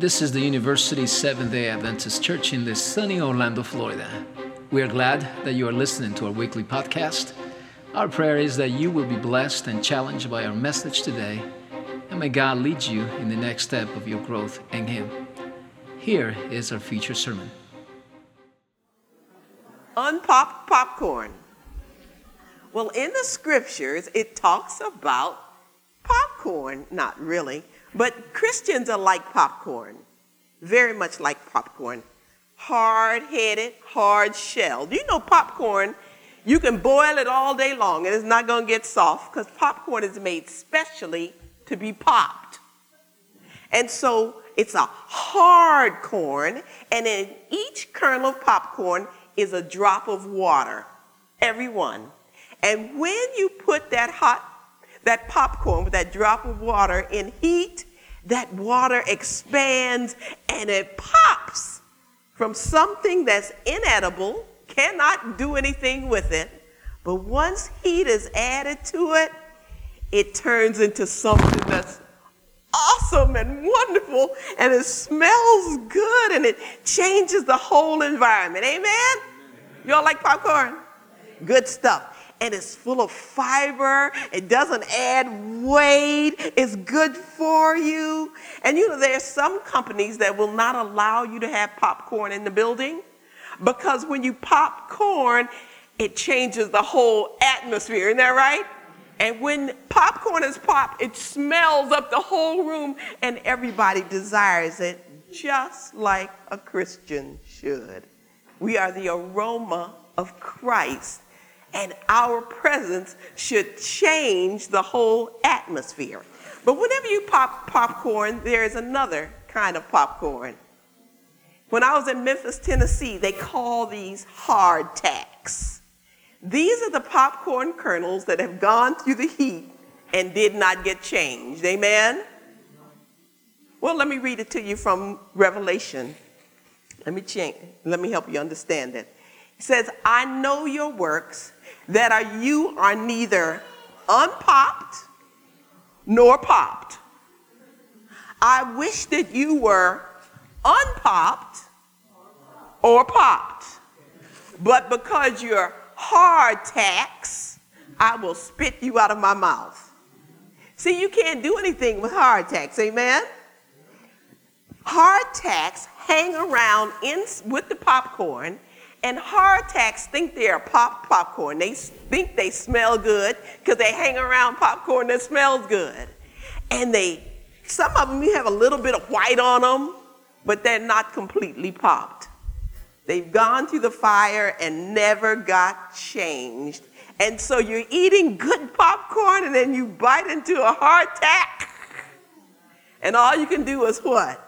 This is the University Seventh-day Adventist Church in the sunny Orlando, Florida. We are glad that you are listening to our weekly podcast. Our prayer is that you will be blessed and challenged by our message today, and may God lead you in the next step of your growth in Him. Here is our feature sermon. Unpopped popcorn. Well, in the scriptures, it talks about popcorn, not really, but Christians are like popcorn, very much like popcorn, hard-headed, hard-shelled. You know popcorn, you can boil it all day long, and it's not going to get soft because popcorn is made specially to be popped. And so it's a hard corn, and in each kernel of popcorn is a drop of water, every one. And when you put that popcorn with that drop of water in heat, that water expands and it pops from something that's inedible, cannot do anything with it. But once heat is added to it, it turns into something that's awesome and wonderful, and it smells good, and it changes the whole environment. Amen? Y'all like popcorn? Good stuff. And it's full of fiber. It doesn't add weight. It's good for you. And you know, there are some companies that will not allow you to have popcorn in the building, because when you pop corn, it changes the whole atmosphere. Isn't that right? And when popcorn is popped, it smells up the whole room, and everybody desires it, just like a Christian should. We are the aroma of Christ, and our presence should change the whole atmosphere. But whenever you pop popcorn, there is another kind of popcorn. When I was in Memphis, Tennessee, they call these hardtacks. These are the popcorn kernels that have gone through the heat and did not get changed. Amen? Well, let me read it to you from Revelation. Let me help you understand it. It says, I know your works, that you are neither unpopped nor popped. I wish that you were unpopped or popped, but because you're hardtacks, I will spit you out of my mouth. See, you can't do anything with hardtacks, amen? Hardtacks hang around with the popcorn, and hardtacks think they are popcorn. They think they smell good because they hang around popcorn that smells good. And some of them have a little bit of white on them, but they're not completely popped. They've gone through the fire and never got changed. And so you're eating good popcorn, and then you bite into a hardtack, and all you can do is what?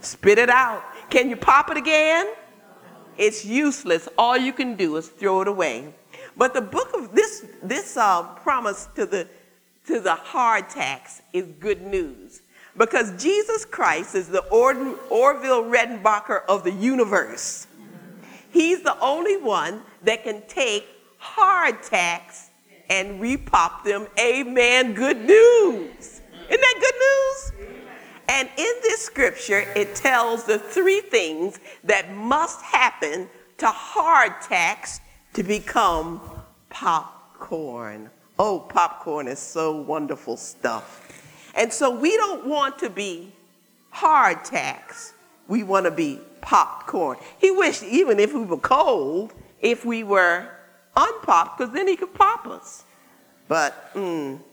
Spit it out. Can you pop it again? It's useless. All you can do is throw it away. But the book of this promise to the hardtacks is good news, because Jesus Christ is the Orville Redenbacher of the universe. He's the only one that can take hardtacks and repop them. Amen. Good news. Isn't that good news? And in this scripture, it tells the three things that must happen to hardtacks to become popcorn. Oh, popcorn is so wonderful stuff. And so we don't want to be hardtacks. We want to be popcorn. He wished, even if we were cold, if we were unpopped, because then he could pop us. But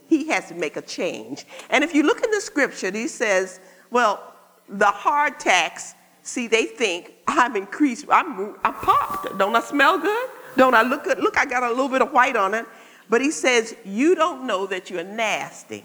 he has to make a change. And if you look in the scripture, he says, well, the hardtacks, see, they think I'm increased. I'm popped. Don't I smell good? Don't I look good? Look, I got a little bit of white on it. But he says, you don't know that you're nasty.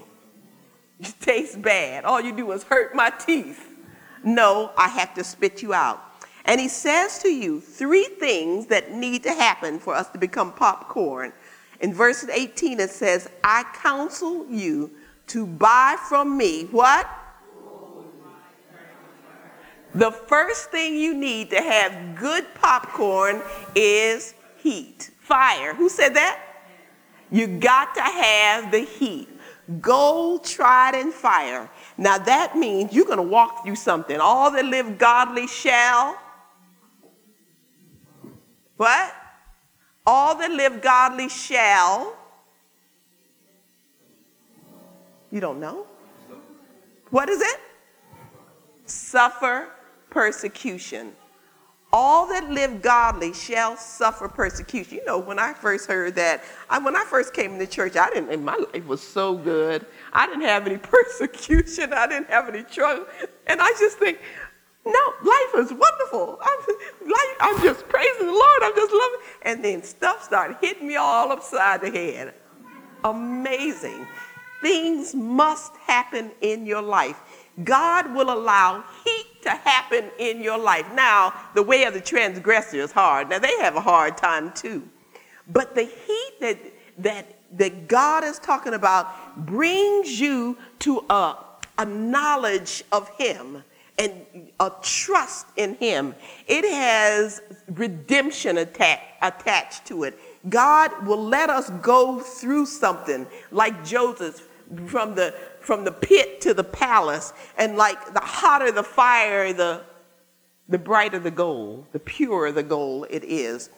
You taste bad. All you do is hurt my teeth. No, I have to spit you out. And he says to you three things that need to happen for us to become popcorn. In verse 18, it says, I counsel you to buy from me what? The first thing you need to have good popcorn is heat, fire. Who said that? You got to have the heat. gold tried in fire. Now that means you're going to walk through something. All that live godly shall. What? All that live godly shall. You don't know? What is it? Suffer persecution. All that live godly shall suffer persecution. You know, when I first heard that, when I first came into church, and my life was so good. I didn't have any persecution. I didn't have any trouble. And I just think, no, life is wonderful. I'm just praising the Lord. I'm just loving. And then stuff started hitting me all upside the head. Amazing. Things must happen in your life. God will allow heat to happen in your life. Now, the way of the transgressor is hard. Now, they have a hard time too. But the heat that God is talking about brings you to a knowledge of Him and a trust in Him. It has redemption attached to it. God will let us go through something like Joseph from the pit to the palace, and like the hotter the fire, the brighter the gold, the purer the gold it is.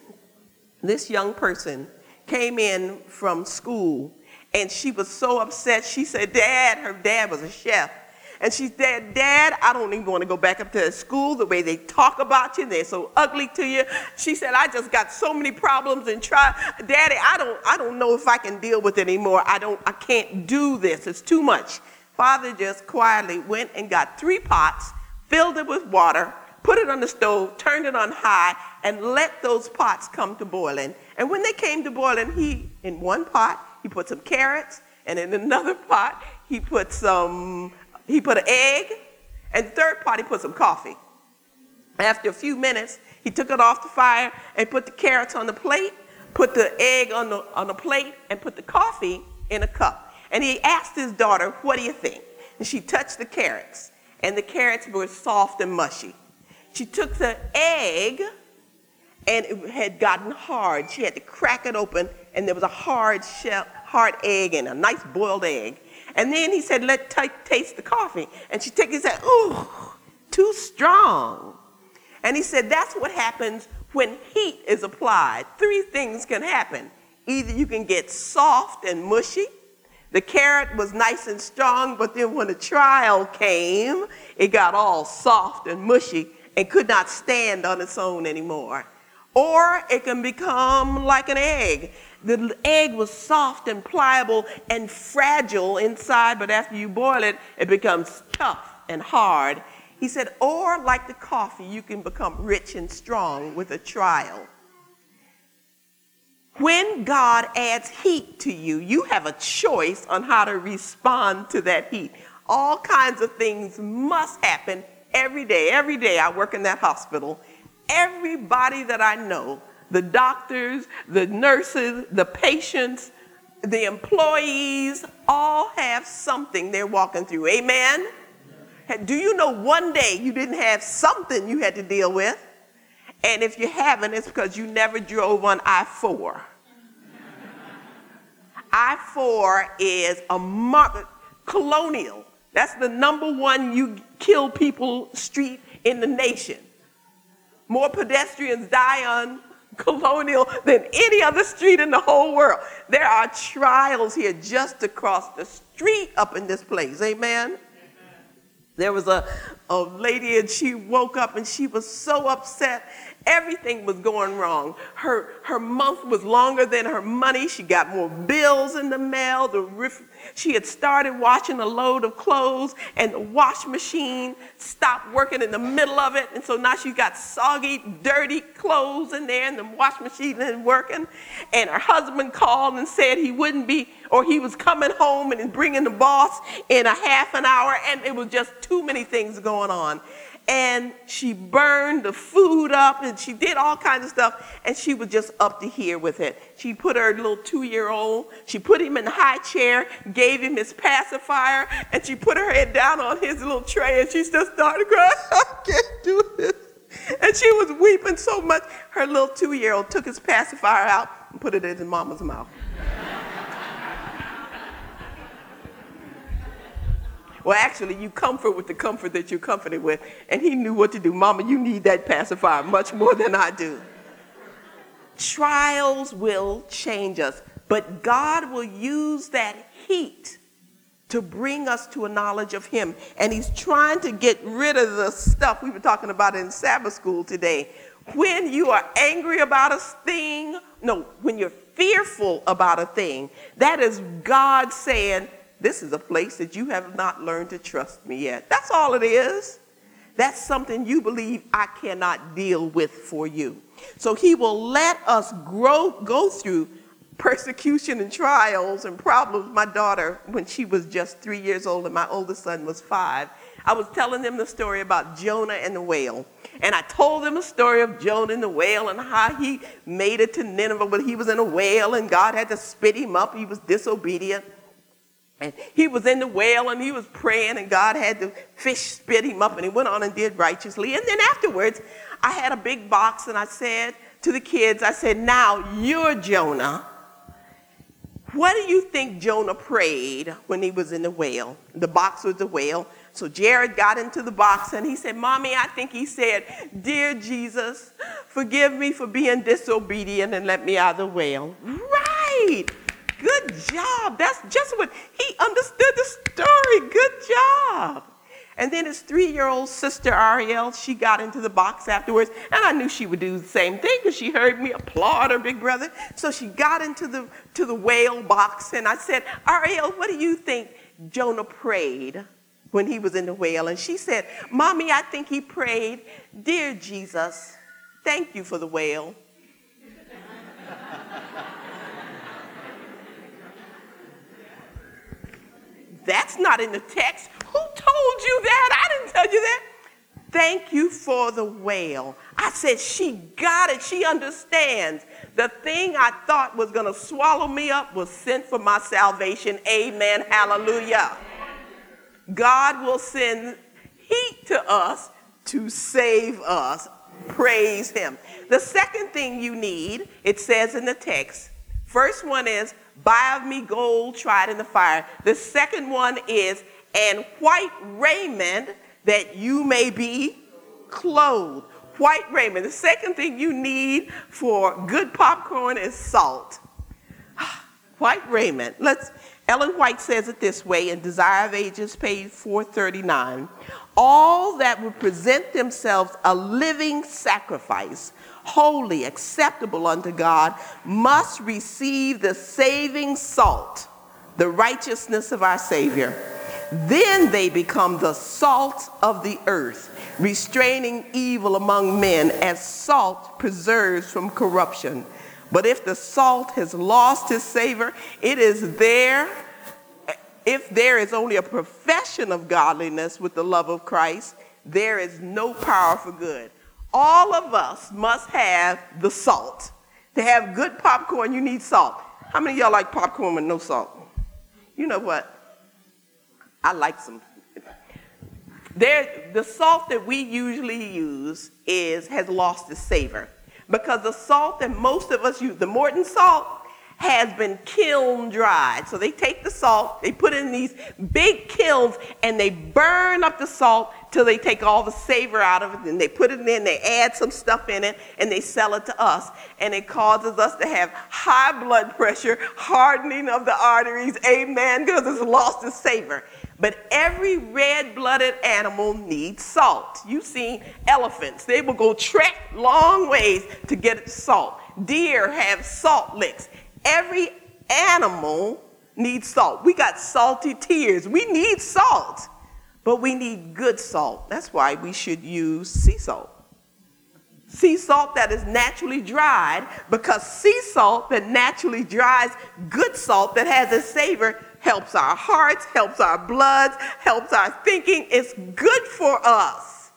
This young person came in from school, and she was so upset. She said, her dad was a chef. And she said, "Dad, I don't even want to go back up to school. The way they talk about you, they're so ugly to you." She said, "I just got so many problems and Daddy, I don't know if I can deal with it anymore. I can't do this. It's too much." Father just quietly went and got 3 pots, filled it with water, put it on the stove, turned it on high, and let those pots come to boiling. And when they came to boiling, in one pot, he put some carrots, and in another pot, he put an egg, and the third pot, he put some coffee. After a few minutes, he took it off the fire and put the carrots on the plate, put the egg on the plate, and put the coffee in a cup. And he asked his daughter, "What do you think?" And she touched the carrots, and the carrots were soft and mushy. She took the egg, and it had gotten hard. She had to crack it open, and there was a hard egg and a nice boiled egg. And then he said, "Let's taste the coffee." And she took it and said, "Ooh, too strong." And he said, that's what happens when heat is applied. 3 things can happen. Either you can get soft and mushy. The carrot was nice and strong, but then when the trial came, it got all soft and mushy and could not stand on its own anymore. Or it can become like an egg. The egg was soft and pliable and fragile inside, but after you boil it, it becomes tough and hard. He said, or like the coffee, you can become rich and strong with a trial. When God adds heat to you, you have a choice on how to respond to that heat. All kinds of things must happen every day. Every day I work in that hospital. Everybody that I know, the doctors, the nurses, the patients, the employees, all have something they're walking through. Amen? Do you know one day you didn't have something you had to deal with? And if you haven't, it's because you never drove on I-4. I-4 is colonial. That's the #1 you kill people street in the nation. More pedestrians die on Colonial than any other street in the whole world. There are trials here just across the street up in this place. Amen? Amen. There was a lady, and she woke up and she was so upset. Everything was going wrong. Her month was longer than her money. She got more bills in the mail. She had started washing a load of clothes, and the wash machine stopped working in the middle of it. And so now she's got soggy, dirty clothes in there, and the wash machine isn't working. And her husband called and said he was coming home and bringing the boss in a half an hour, and it was just too many things going on. And she burned the food up, and she did all kinds of stuff, and she was just up to here with it. She put her little 2-year-old, she put him in the high chair, gave him his pacifier, and she put her head down on his little tray, and she just started crying, "I can't do this." And she was weeping so much, her little 2-year-old took his pacifier out and put it in his mama's mouth. Well, actually, you comfort with the comfort that you're comforted with. And he knew what to do. Mama, you need that pacifier much more than I do. Trials will change us, but God will use that heat to bring us to a knowledge of him. And he's trying to get rid of the stuff we were talking about in Sabbath school today. When you are angry about a thing, when you're fearful about a thing, that is God saying, this is a place that you have not learned to trust me yet. That's all it is. That's something you believe I cannot deal with for you. So he will let us go through persecution and trials and problems. My daughter, when she was just 3 years old and my oldest son was 5, I was telling them the story about Jonah and the whale. And I told them a story of Jonah and the whale and how he made it to Nineveh, but he was in a whale and God had to spit him up. He was disobedient. And he was in the whale and he was praying and God had the fish spit him up, and he went on and did righteously. And then afterwards, I had a big box and I said to the kids, I said, now you're Jonah. What do you think Jonah prayed when he was in the whale? The box was the whale. So Jared got into the box and he said, Mommy, I think he said, dear Jesus, forgive me for being disobedient and let me out of the whale. Right. Good job. That's just what he understood the story. Good job. And then his 3-year-old sister, Ariel, she got into the box afterwards. And I knew she would do the same thing because she heard me applaud her big brother. So she got into the whale box. And I said, Ariel, what do you think Jonah prayed when he was in the whale? And she said, Mommy, I think he prayed, dear Jesus, thank you for the whale. That's not in the text. Who told you that? I didn't tell you that. Thank you for the whale. I said, she got it. She understands. The thing I thought was going to swallow me up was sent for my salvation. Amen. Hallelujah. God will send heat to us to save us. Praise him. The second thing you need, it says in the text. First one is, buy of me gold tried in the fire. The second one is, and white raiment that you may be clothed. White raiment. The second thing you need for good popcorn is salt. White raiment. Ellen White says it this way in Desire of Ages, page 439. All that would present themselves a living sacrifice, holy, acceptable unto God, must receive the saving salt, the righteousness of our Savior. Then they become the salt of the earth, restraining evil among men, as salt preserves from corruption. But if the salt has lost his savor, it is there, if there is only a profession of godliness with the love of Christ, there is no power for good. All of us must have the salt. To have good popcorn, you need salt. How many of y'all like popcorn with no salt? You know what? I like some. The salt that we usually use has lost its savor. Because the salt that most of us use, the Morton salt, has been kiln dried. So they take the salt, they put it in these big kilns, and they burn up the salt till they take all the savor out of it, and they put it in, they add some stuff in it, and they sell it to us. And it causes us to have high blood pressure, hardening of the arteries, amen, because it's lost its savor. But every red-blooded animal needs salt. You've seen elephants. They will go trek long ways to get salt. Deer have salt licks. Every animal needs salt. We got salty tears. We need salt, but we need good salt. That's why we should use sea salt. Sea salt that is naturally dried, because sea salt that naturally dries, good salt that has a savor, helps our hearts, helps our bloods, helps our thinking. It's good for us.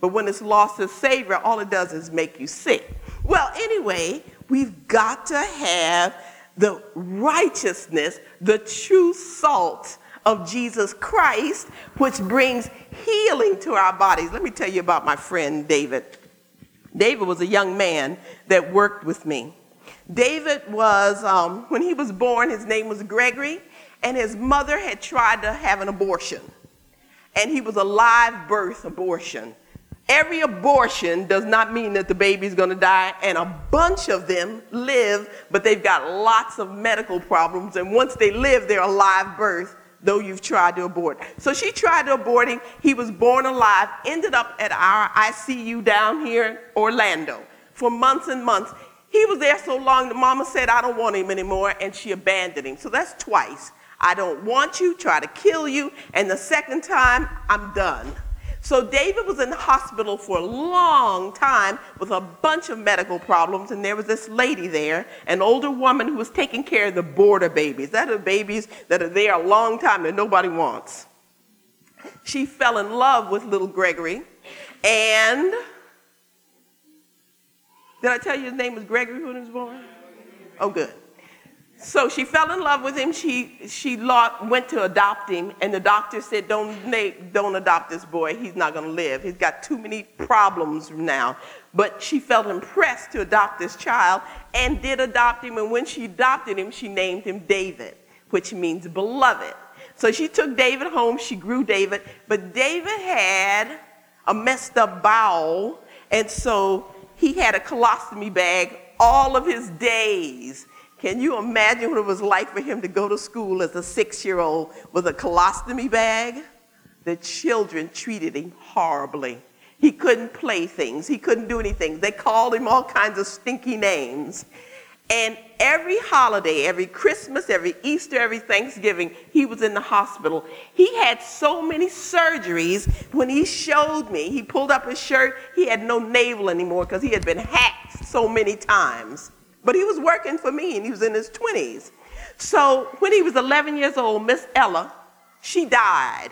But when it's lost its savor, all it does is make you sick. Well, anyway, we've got to have the righteousness, the true salt of Jesus Christ, which brings healing to our bodies. Let me tell you about my friend David. David was a young man that worked with me. David was, when he was born, his name was Gregory. And his mother had tried to have an abortion. and he was a live birth abortion. Every abortion does not mean that the baby's going to die, and a bunch of them live, but they've got lots of medical problems, and once they live, they're a live birth, though you've tried to abort. So she tried to abort him. He was born alive, ended up at our ICU down here in Orlando for months and months. He was there so long, the mama said, I don't want him anymore, and she abandoned him. So that's twice. I don't want you, try to kill you, and the second time, I'm done. So David was in the hospital for a long time with a bunch of medical problems, and there was this lady there, an older woman who was taking care of the border babies. That are babies that are there a long time that nobody wants. She fell in love with little Gregory, and did I tell you his name was Gregory when he was born? Oh, good. So she fell in love with him. She went to adopt him, and the doctor said, don't adopt this boy. He's not going to live. He's got too many problems now. But she felt impressed to adopt this child and did adopt him. And when she adopted him, she named him David, which means beloved. So she took David home. She grew David. But David had a messed up bowel, and so he had a colostomy bag all of his days. Can you imagine what it was like for him to go to school as a 6-year-old with a colostomy bag? The children treated him horribly. He couldn't play things. He couldn't do anything. They called him all kinds of stinky names. And every holiday, every Christmas, every Easter, every Thanksgiving, he was in the hospital. He had so many surgeries. When he showed me, he pulled up his shirt. He had no navel anymore because he had been hacked so many times. But he was working for me, and he was in his 20s. So when he was 11 years old, Miss Ella, she died.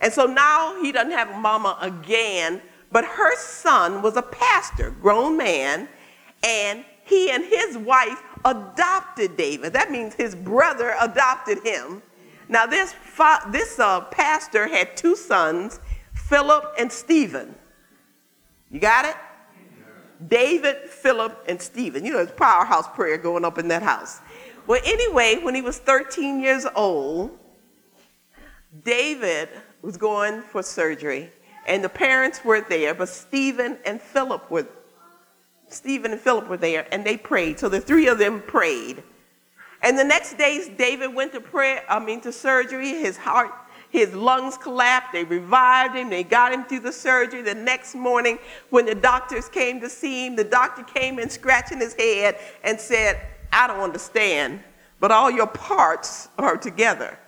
And so now he doesn't have a mama again, but her son was a pastor, grown man, and he and his wife adopted David. That means his brother adopted him. Now this pastor had 2 sons, Philip and Stephen. You got it? David, Philip, and Stephen. You know, it's powerhouse prayer going up in that house. Well, anyway, when he was 13 years old, David was going for surgery, and the parents weren't there, but Stephen and Philip were there, and they prayed. So the 3 of them prayed. And the next days, David went to surgery. His lungs collapsed. They revived him. They got him through the surgery. The next morning, when the doctors came to see him, the doctor came in scratching his head and said, I don't understand, but all your parts are together.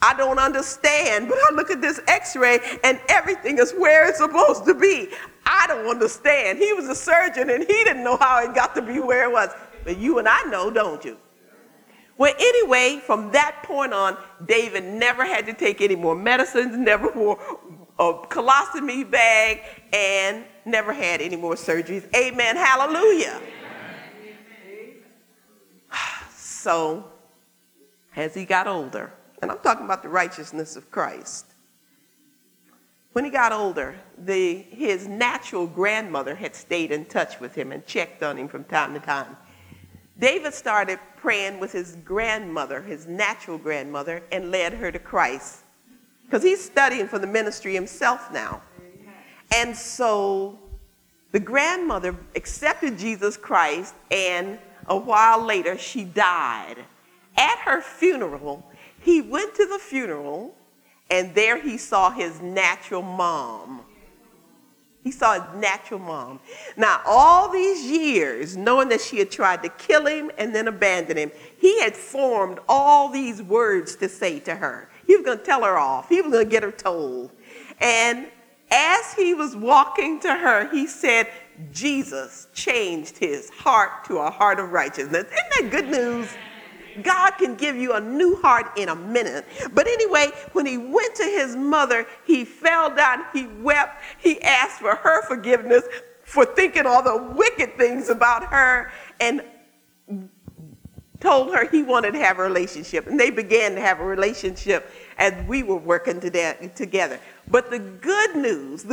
I don't understand, but I look at this x-ray and everything is where it's supposed to be. I don't understand. He was a surgeon and he didn't know how it got to be where it was. But you and I know, don't you? Well, anyway, from that point on, David never had to take any more medicines, never wore a colostomy bag, and never had any more surgeries. Amen. Hallelujah. Amen. So, as he got older, and I'm talking about the righteousness of Christ, when he got older, his natural grandmother had stayed in touch with him and checked on him from time to time. David started praying with his grandmother, his natural grandmother, and led her to Christ. Because he's studying for the ministry himself now. And so the grandmother accepted Jesus Christ, and a while later she died. At her funeral, he went to the funeral, and there he saw his natural mom. He saw his natural mom. Now, all these years, knowing that she had tried to kill him and then abandon him, he had formed all these words to say to her. He was going to tell her off. He was going to get her told. And as he was walking to her, he said, Jesus changed his heart to a heart of righteousness. Isn't that good news? God can give you a new heart in a minute. But anyway, when he went to his mother, he fell down, he wept, he asked for her forgiveness for thinking all the wicked things about her, and told her he wanted to have a relationship. And they began to have a relationship as we were working together. But the good news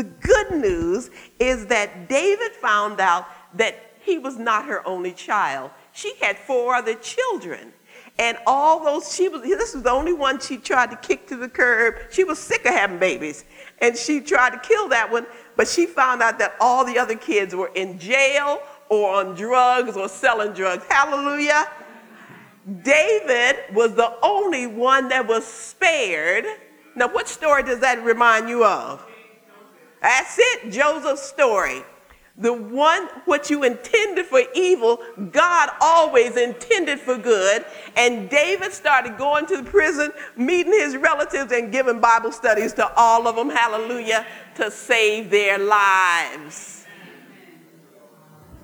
is that David found out that he was not her only child. She had 4 other children. And all those, this was the only one she tried to kick to the curb. She was sick of having babies. And she tried to kill that one, but she found out that all the other kids were in jail or on drugs or selling drugs. Hallelujah. David was the only one that was spared. Now, what story does that remind you of? That's it, Joseph's story. The one, what you intended for evil, God always intended for good. And David started going to the prison, meeting his relatives, and giving Bible studies to all of them, hallelujah, to save their lives.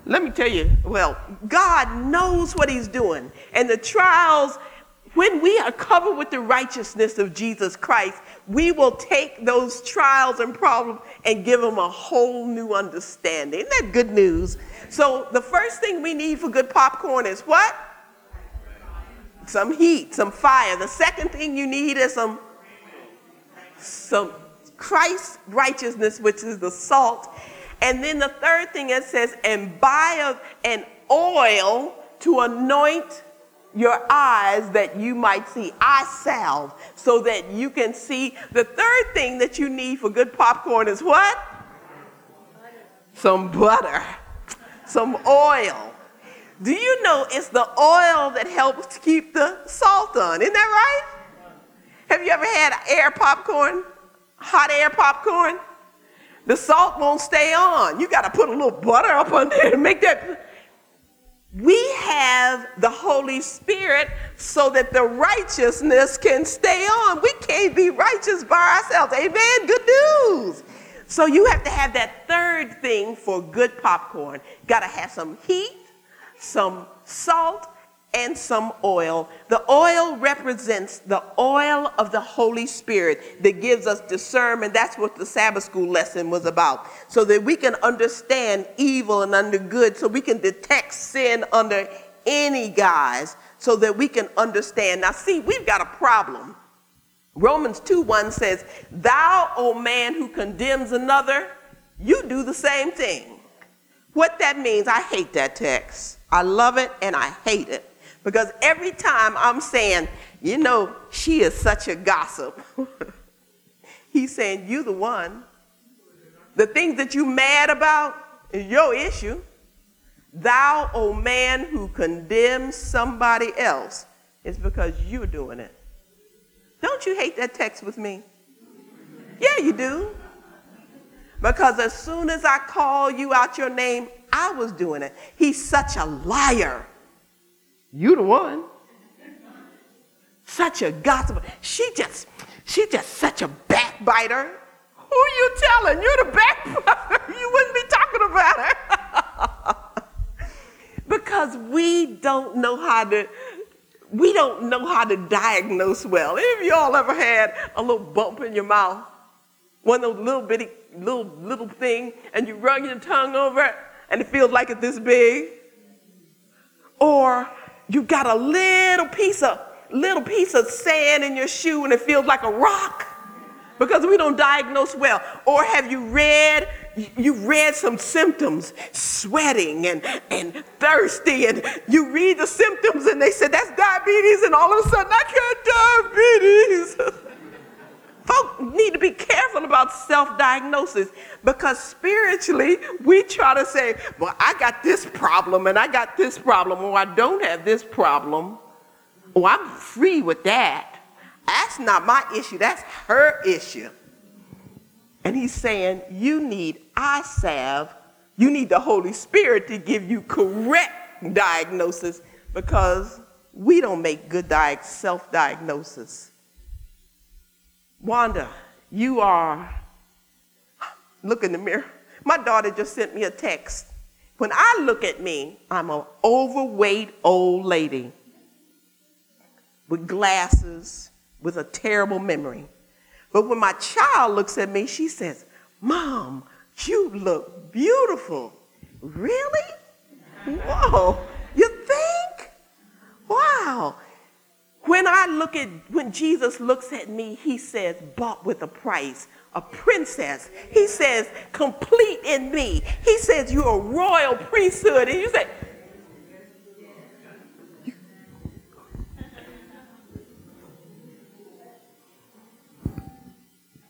Let me tell you, well, God knows what he's doing. And the trials, when we are covered with the righteousness of Jesus Christ, we will take those trials and problems and give them a whole new understanding. Isn't that good news? So the first thing we need for good popcorn is what? Some heat, some fire. The second thing you need is some Christ's righteousness, which is the salt. And then the third thing it says, and buy an oil to anoint your eyes that you might see, eye salve, so that you can see. The third thing that you need for good popcorn is what? Butter. Some butter, some oil. Do you know it's the oil that helps keep the salt on? Isn't that right? Have you ever had air popcorn, hot air popcorn? The salt won't stay on. You got to put a little butter up on there to make that. We have the Holy Spirit so that the righteousness can stay on. We can't be righteous by ourselves. Amen. Good news. So you have to have that third thing for good popcorn. Got to have some heat, some salt, and some oil. The oil represents the oil of the Holy Spirit that gives us discernment. That's what the Sabbath school lesson was about, so that we can understand evil and under good, so we can detect sin under any guise, so that we can understand. Now, see, we've got a problem. Romans 2:1 says, "Thou, O man, who condemns another, you do the same thing." What that means, I hate that text. I love it and I hate it. Because every time I'm saying, you know, she is such a gossip. He's saying, you the one. The things that you mad about is your issue. Thou, O man, who condemns somebody else, is because you're doing it. Don't you hate that text with me? Yeah, you do. Because as soon as I call you out your name, I was doing it. He's such a liar. You the one. Such a gossiper. She's just such a backbiter. Who are you telling? You're the backbiter. You wouldn't be talking about her. Because we don't know how to diagnose well. Any of y'all ever had a little bump in your mouth? One of those little bitty, little thing, and you run your tongue over it, and it feels like it's this big. Or you got a little piece of sand in your shoe and it feels like a rock, because we don't diagnose well. Or have you read some symptoms, sweating and thirsty, and you read the symptoms and they said that's diabetes, and all of a sudden I got diabetes. Folks need to be careful about self-diagnosis, because spiritually we try to say, well, I got this problem and I got this problem, or I don't have this problem, or I'm free with that. That's not my issue. That's her issue. And he's saying you need eye salve. You need the Holy Spirit to give you correct diagnosis, because we don't make good self-diagnosis. Wanda, you are, look in the mirror. My daughter just sent me a text. When I look at me, I'm an overweight old lady with glasses, with a terrible memory. But when my child looks at me, she says, Mom, you look beautiful. Really? Whoa, you think? Wow. When Jesus looks at me, he says, bought with a price, a princess. He says, complete in me. He says, you're a royal priesthood. And you say,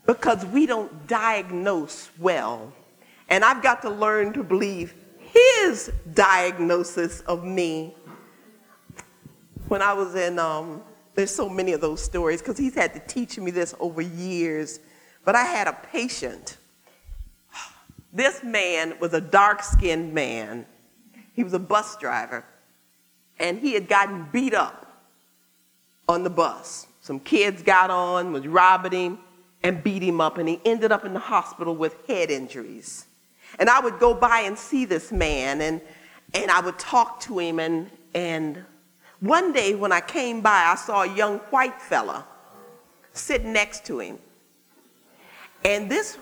because we don't diagnose well. And I've got to learn to believe his diagnosis of me. When I was in, there's so many of those stories, because he's had to teach me this over years. But I had a patient. This man was a dark-skinned man. He was a bus driver, and he had gotten beat up on the bus. Some kids got on, was robbing him, and beat him up, and he ended up in the hospital with head injuries. And I would go by and see this man, and I would talk to him, and one day when I came by, I saw a young white fella sitting next to him. And this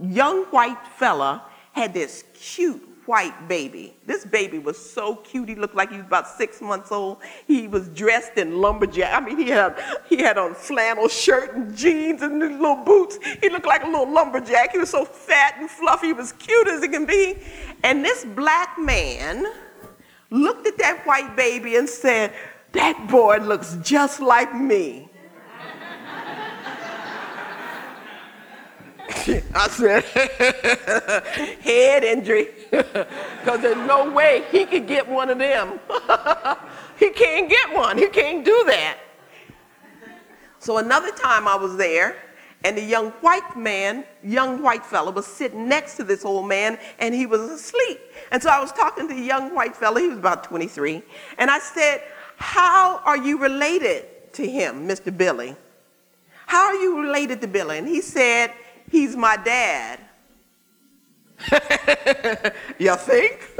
young white fella had this cute white baby. This baby was so cute. He looked like he was about 6 months old. He was dressed in lumberjack. I mean, he had on flannel shirt and jeans and little boots. He looked like a little lumberjack. He was so fat and fluffy. He was cute as he can be. And this black man looked at that white baby and said, "That boy looks just like me." I said, head injury, because there's no way he could get one of them. He can't get one. He can't do that. So another time I was there, and the young white fella was sitting next to this old man, and he was asleep. And so I was talking to the young white fella. He was about 23. And I said, "How are you related to him, Mr. Billy? How are you related to Billy?" And he said, "He's my dad." You think?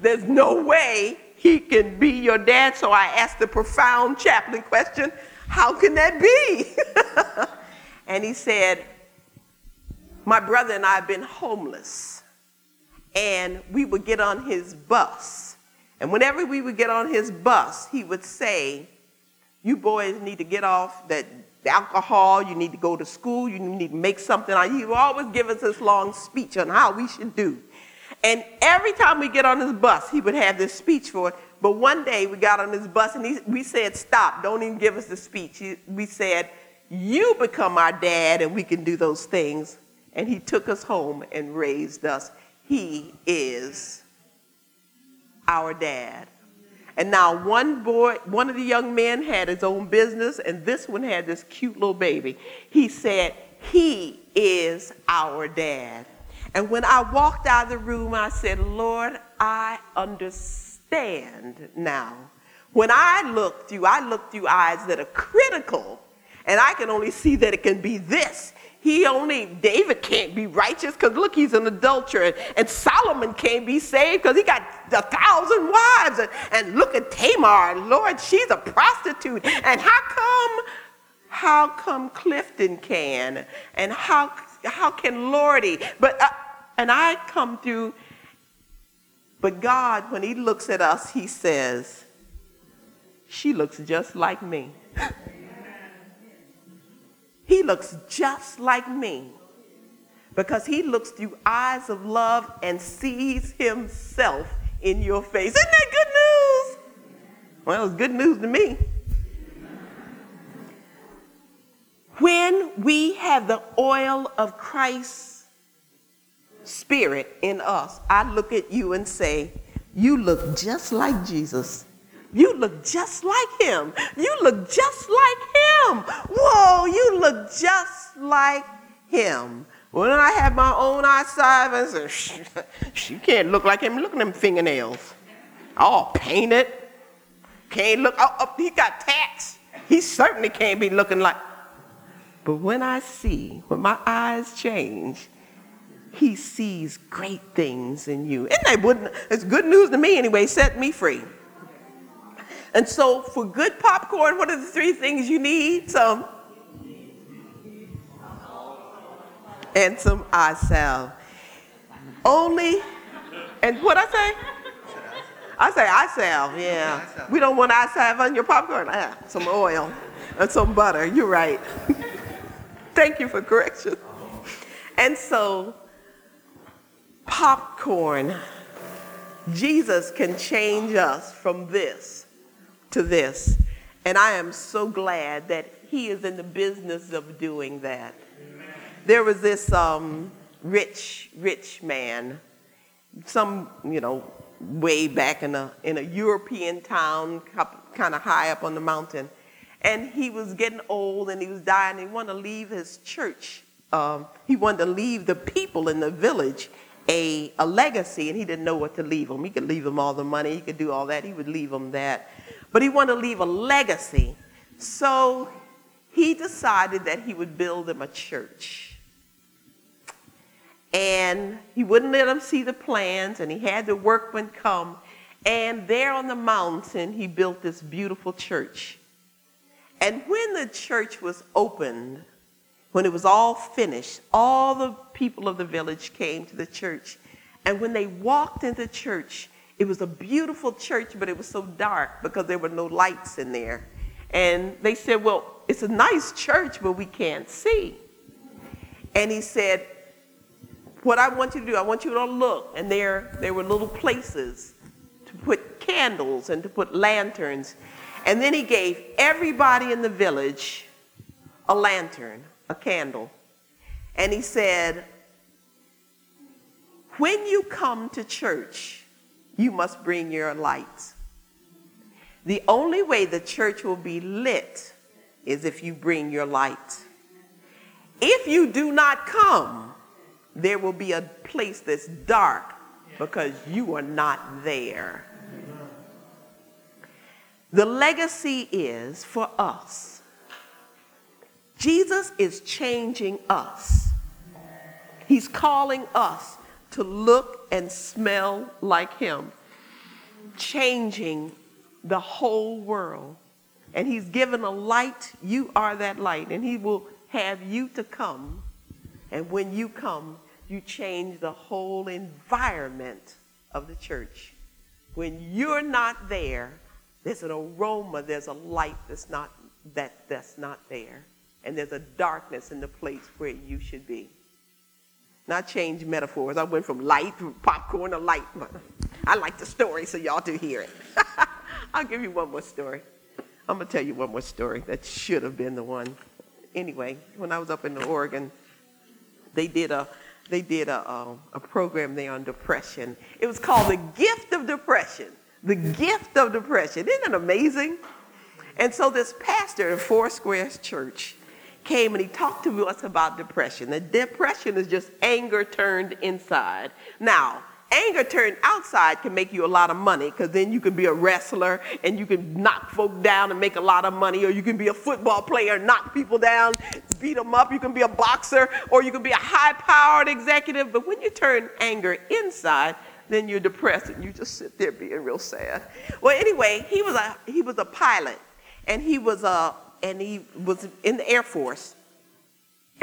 There's no way he can be your dad. So I asked the profound chaplain question, "How can that be?" And he said, "My brother and I have been homeless, and we would get on his bus. And whenever we would get on his bus, he would say, 'You boys need to get off that alcohol, you need to go to school, you need to make something out.'" He would always give us this long speech on how we should do. And every time we get on his bus, he would have this speech for it. But one day we got on his bus, and we said, "Stop, don't even give us the speech." We said, "You become our dad, and we can do those things." And he took us home and raised us. He is our dad. And now one of the young men had his own business, and this one had this cute little baby. He said, "He is our dad." And when I walked out of the room, I said, "Lord, I understand now. When I look through eyes that are critical, and I can only see that it can be this. David can't be righteous because look, he's an adulterer. And Solomon can't be saved because he got 1,000 wives. And look at Tamar, Lord, she's a prostitute. And how come Clifton can? And how can Lordy? And I come through, but God, when he looks at us, he says, "She looks just like me." He looks just like me because he looks through eyes of love and sees himself in your face. Isn't that good news? Well, it's good news to me. When we have the oil of Christ's Spirit in us, I look at you and say, "You look just like Jesus. You look just like him. You look just like him. Whoa, you look just like him." When I had my own eyesight, I said, "You can't look like him. Look at them fingernails. All painted. Can't look. Oh, he got tats. He certainly can't be looking like." But when my eyes change, he sees great things in you. It's good news to me anyway. Set me free. And so for good popcorn, what are the three things you need? Some. And some eye salve. Only. And what I say? I say eye salve, yeah. We don't want eye salve on your popcorn. Some oil and some butter. You're right. Thank you for correction. And so popcorn. Jesus can change us from this to this. And I am so glad that He is in the business of doing that. Amen. There was this rich man, some, way back in a European town, kind of high up on the mountain. And he was getting old and he was dying. He wanted to leave his church. He wanted to leave the people in the village a legacy, and he didn't know what to leave them. He could leave them all the money. He could do all that. He would leave them that. But he wanted to leave a legacy. So he decided that he would build them a church. And he wouldn't let them see the plans, and he had the workmen come. And there on the mountain, he built this beautiful church. And when the church was opened, when it was all finished, all the people of the village came to the church. And when they walked into church, it was a beautiful church, but it was so dark because there were no lights in there. And they said, well, it's a nice church, but we can't see. And he said, what I want you to do, I want you to look. And there were little places to put candles and to put lanterns. And then he gave everybody in the village a lantern, a candle. And he said, when you come to church, you must bring your lights. The only way the church will be lit is if you bring your light. If you do not come, there will be a place that's dark because you are not there. The legacy is for us. Jesus is changing us. He's calling us to look and smell like him, changing the whole world. And he's given a light. You are that light. And he will have you to come. And when you come, you change the whole environment of the church. When you're not there, there's an aroma, there's a light that's not there. And there's a darkness in the place where you should be. Now, I changed metaphors. I went from light to popcorn to light. I like the story, so y'all do hear it. I'll give you one more story. I'm going to tell you one more story. That should have been the one. Anyway, when I was up in Oregon, they did a program there on depression. It was called The Gift of Depression. The Gift of Depression. Isn't it amazing? And so this pastor at Four Squares Church came and he talked to us about depression. That depression is just anger turned inside. Now, anger turned outside can make you a lot of money, because then you can be a wrestler and you can knock folk down and make a lot of money, or you can be a football player, knock people down, beat them up. You can be a boxer, or you can be a high-powered executive. But when you turn anger inside, then you're depressed and you just sit there being real sad. Well, anyway, he was a pilot. And he was in the Air Force,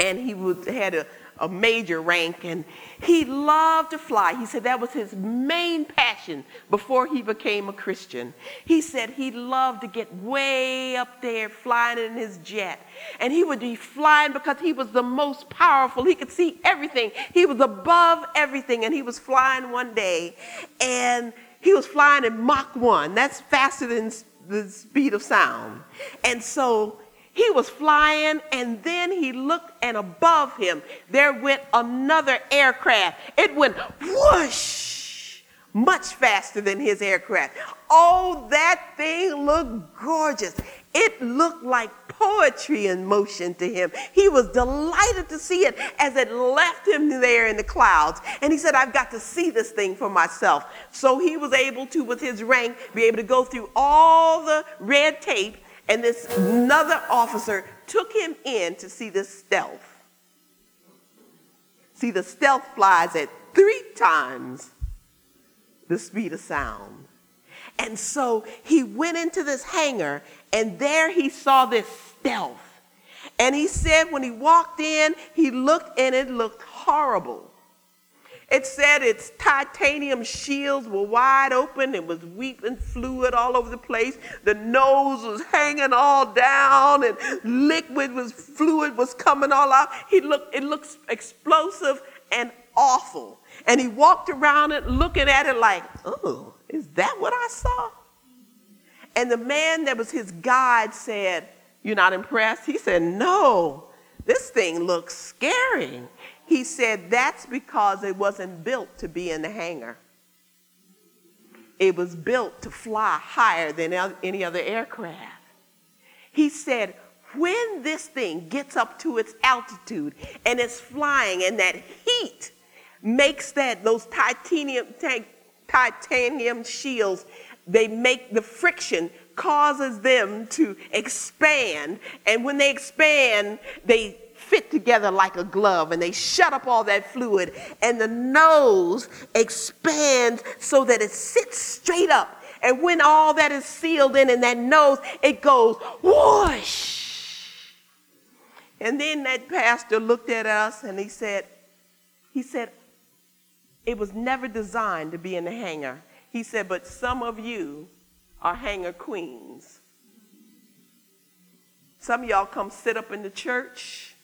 and he had a major rank, and he loved to fly. He said that was his main passion before he became a Christian. He said he loved to get way up there flying in his jet, and he would be flying because he was the most powerful. He could see everything. He was above everything, and he was flying one day, and he was flying in Mach 1. That's faster than the speed of sound. And so he was flying, and then he looked, and above him there went another aircraft. It went whoosh, much faster than his aircraft. Oh, that thing looked gorgeous. It looked like poetry in motion to him. He was delighted to see it as it left him there in the clouds. And he said, I've got to see this thing for myself. So he was able to, with his rank, be able to go through all the red tape. And this another officer took him in to see this stealth. See, the stealth flies at 3 times the speed of sound. And so he went into this hangar, and there he saw this stealth. And he said when he walked in, he looked, and it looked horrible. It said its titanium shields were wide open. It was weeping fluid all over the place. The nose was hanging all down, and fluid was coming all out. It looked explosive and awful. And he walked around it looking at it like, oh, is that what I saw? And the man that was his guide said, You're not impressed? He said, no, this thing looks scary. He said, that's because it wasn't built to be in the hangar. It was built to fly higher than any other aircraft. He said, when this thing gets up to its altitude and it's flying and that heat makes those titanium shields, they make the friction causes them to expand. And when they expand, they fit together like a glove and they shut up all that fluid, and the nose expands so that it sits straight up. And when all that is sealed in that nose, it goes whoosh. And then that pastor looked at us and he said, it was never designed to be in the hangar. He said, but some of you are hangar queens. Some of y'all come sit up in the church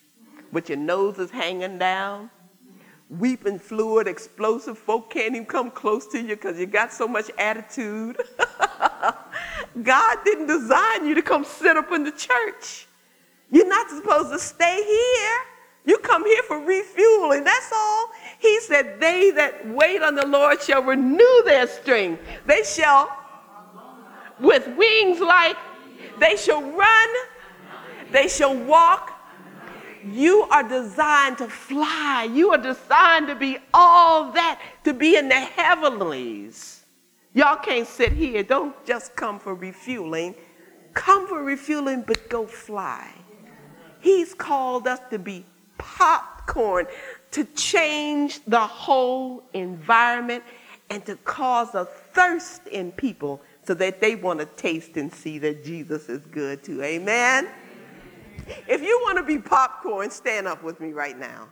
with your noses hanging down, weeping fluid, explosive. Folk can't even come close to you because you got so much attitude. God didn't design you to come sit up in the church. You're not supposed to stay here. You come here for refueling, that's all. He said, they that wait on the Lord shall renew their strength. They shall, with wings like, they shall run, they shall walk. You are designed to fly. You are designed to be all that, to be in the heavenlies. Y'all can't sit here. Don't just come for refueling. Come for refueling, but go fly. He's called us to be popcorn, to change the whole environment and to cause a thirst in people so that they want to taste and see that Jesus is good too. Amen? If you want to be popcorn, stand up with me right now.